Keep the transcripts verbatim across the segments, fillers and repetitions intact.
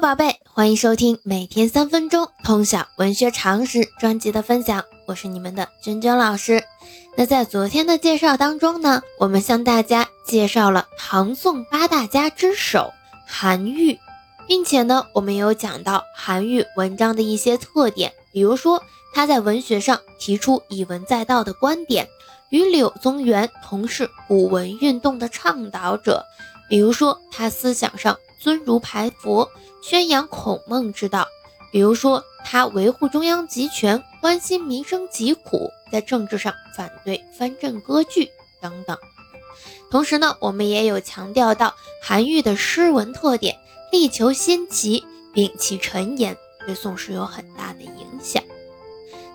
Hello， 宝贝，欢迎收听每天三分钟通晓文学常识专辑的分享，我是你们的娟娟老师。那在昨天的介绍当中呢，我们向大家介绍了唐宋八大家之首韩愈，并且呢，我们有讲到韩愈文章的一些特点，比如说他在文学上提出以文载道的观点，与柳宗元同是古文运动的倡导者，比如说他思想上尊儒排佛，宣扬孔孟之道，比如说他维护中央集权，关心民生疾苦，在政治上反对藩镇割据等等。同时呢，我们也有强调到韩愈的诗文特点，力求新奇，摒弃陈言，对宋诗有很大的影响。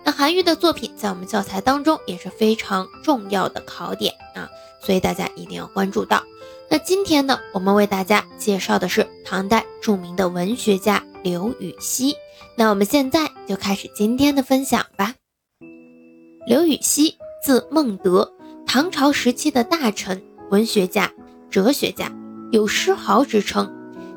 那韩愈的作品在我们教材当中也是非常重要的考点啊，所以大家一定要关注到。那今天呢，我们为大家介绍的是唐代著名的文学家刘禹锡。那我们现在就开始今天的分享吧。刘禹锡，字孟德，唐朝时期的大臣、文学家、哲学家，有诗豪之称。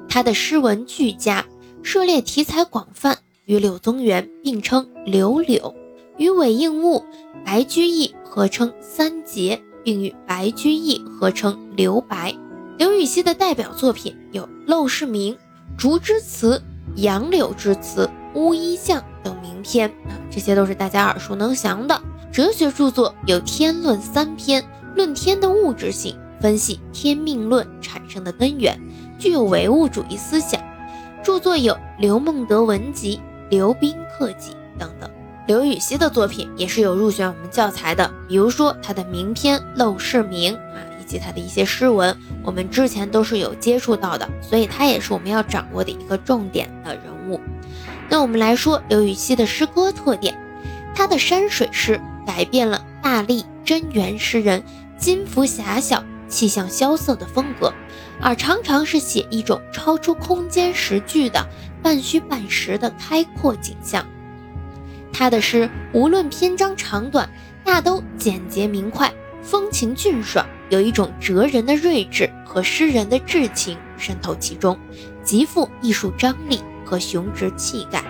他的诗文俱佳，涉猎题材广泛，与柳宗元并称刘柳，与韦应物、白居易合称三杰，并与白居易合称刘白。刘禹锡的代表作品有《陋室铭》《竹枝词》《杨柳枝词》《乌衣巷》等名篇，这些都是大家耳熟能详的。哲学著作有《天论》三篇，论天的物质性，分析天命论产生的根源，具有唯物主义思想。著作有《刘孟德文集》《刘宾客集》等等。刘禹锡的作品也是有入选我们教材的，比如说他的名篇《陋室铭》啊，以及他的一些诗文，我们之前都是有接触到的，所以他也是我们要掌握的一个重点的人物。那我们来说刘禹锡的诗歌特点，他的山水诗改变了大历贞元诗人金幅狭小、气象萧瑟的风格，而常常是写一种超出空间时距的半虚半实的开阔景象。他的诗无论篇章长短，大都简洁明快，风情俊爽，有一种哲人的睿智和诗人的至情渗透其中，极富艺术张力和雄直气概。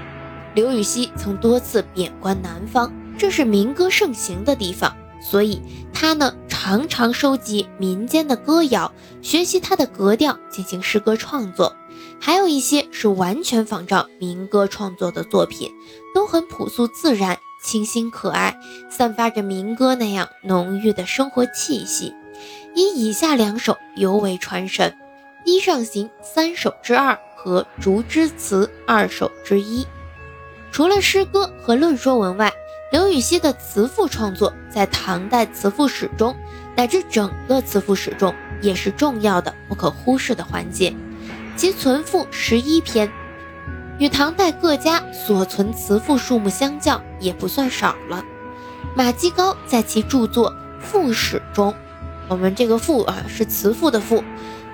刘禹锡曾多次贬官南方，这是民歌盛行的地方，所以他呢常常收集民间的歌谣，学习他的格调进行诗歌创作，还有一些是完全仿照民歌创作的作品，都很朴素自然，清新可爱，散发着民歌那样浓郁的生活气息。以以下两首尤为传神，《衣上行》三首之二和《竹枝词》二首之一。除了诗歌和论说文外，刘禹锡的词赋创作在唐代词赋史中乃至整个词赋史中也是重要的不可忽视的环节，其存赋十一篇，与唐代各家所存词赋数目相较也不算少了。马继高在其著作《赋史》中，我们这个赋啊是词赋的赋，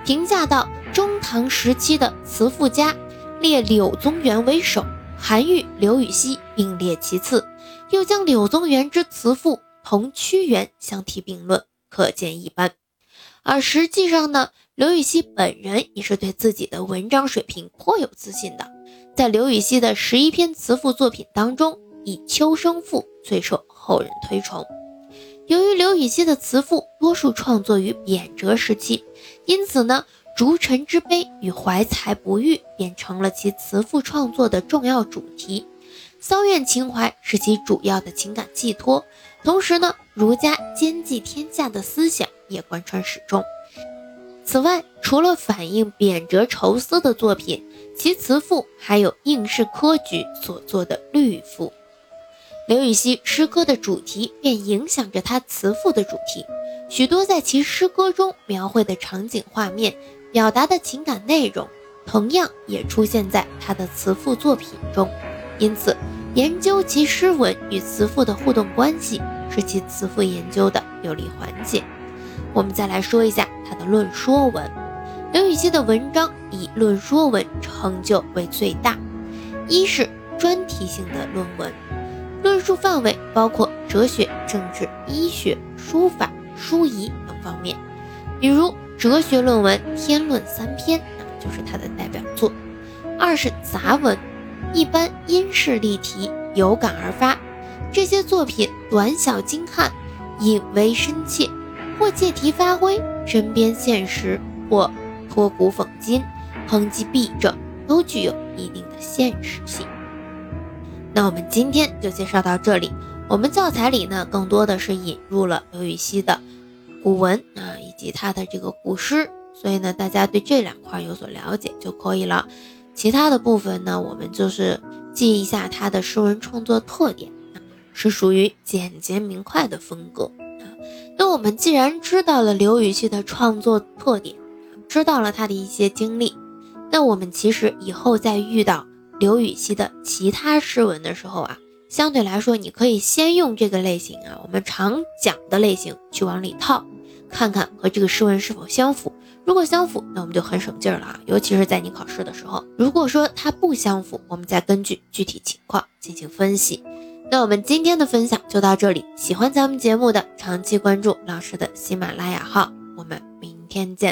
评价到中唐时期的词赋家列柳宗元为首，韩愈、刘禹锡并列其次，又将柳宗元之词赋同屈原相提并论，可见一斑。而实际上呢，刘禹锡本人也是对自己的文章水平颇有自信的。在刘禹锡的十一篇词赋作品当中，以《秋声赋》最受后人推崇。由于刘禹锡的词赋多数创作于贬谪时期，因此呢，逐尘之悲与怀才不遇便成了其词赋创作的重要主题，骚怨情怀是其主要的情感寄托。同时呢，儒家兼济天下的思想也贯穿始终。此外，除了反映贬谪愁思的作品，其词赋还有应试科举所作的律赋。刘禹锡诗歌的主题便影响着他词赋的主题，许多在其诗歌中描绘的场景画面、表达的情感内容，同样也出现在他的词赋作品中。因此，研究其诗文与词赋的互动关系是其词赋研究的有力环节。我们再来说一下他的论说文。刘禹锡的文章以论说文成就为最大，一是专题性的论文，论述范围包括哲学、政治、医学、书法、书仪等方面，比如哲学论文《天论》三篇，就是他的代表作。二是杂文，一般因事例题，有感而发。这些作品短小精悍，引为深切，或借题发挥，身边现实，或脱古讽今，抨击弊政，都具有一定的现实性。那我们今天就介绍到这里。我们教材里呢，更多的是引入了刘禹锡的古文啊，以及他的这个古诗，所以呢，大家对这两块有所了解就可以了。其他的部分呢，我们就是记一下他的诗文创作特点，是属于简洁明快的风格。那我们既然知道了刘禹锡的创作特点，知道了他的一些经历，那我们其实以后再遇到刘禹锡的其他诗文的时候啊，相对来说你可以先用这个类型啊，我们常讲的类型去往里套，看看和这个诗文是否相符。如果相符，那我们就很省劲了啊，尤其是在你考试的时候。如果说它不相符，我们再根据具体情况进行分析。那我们今天的分享就到这里，喜欢咱们节目的长期关注老师的喜马拉雅号，我们明天见。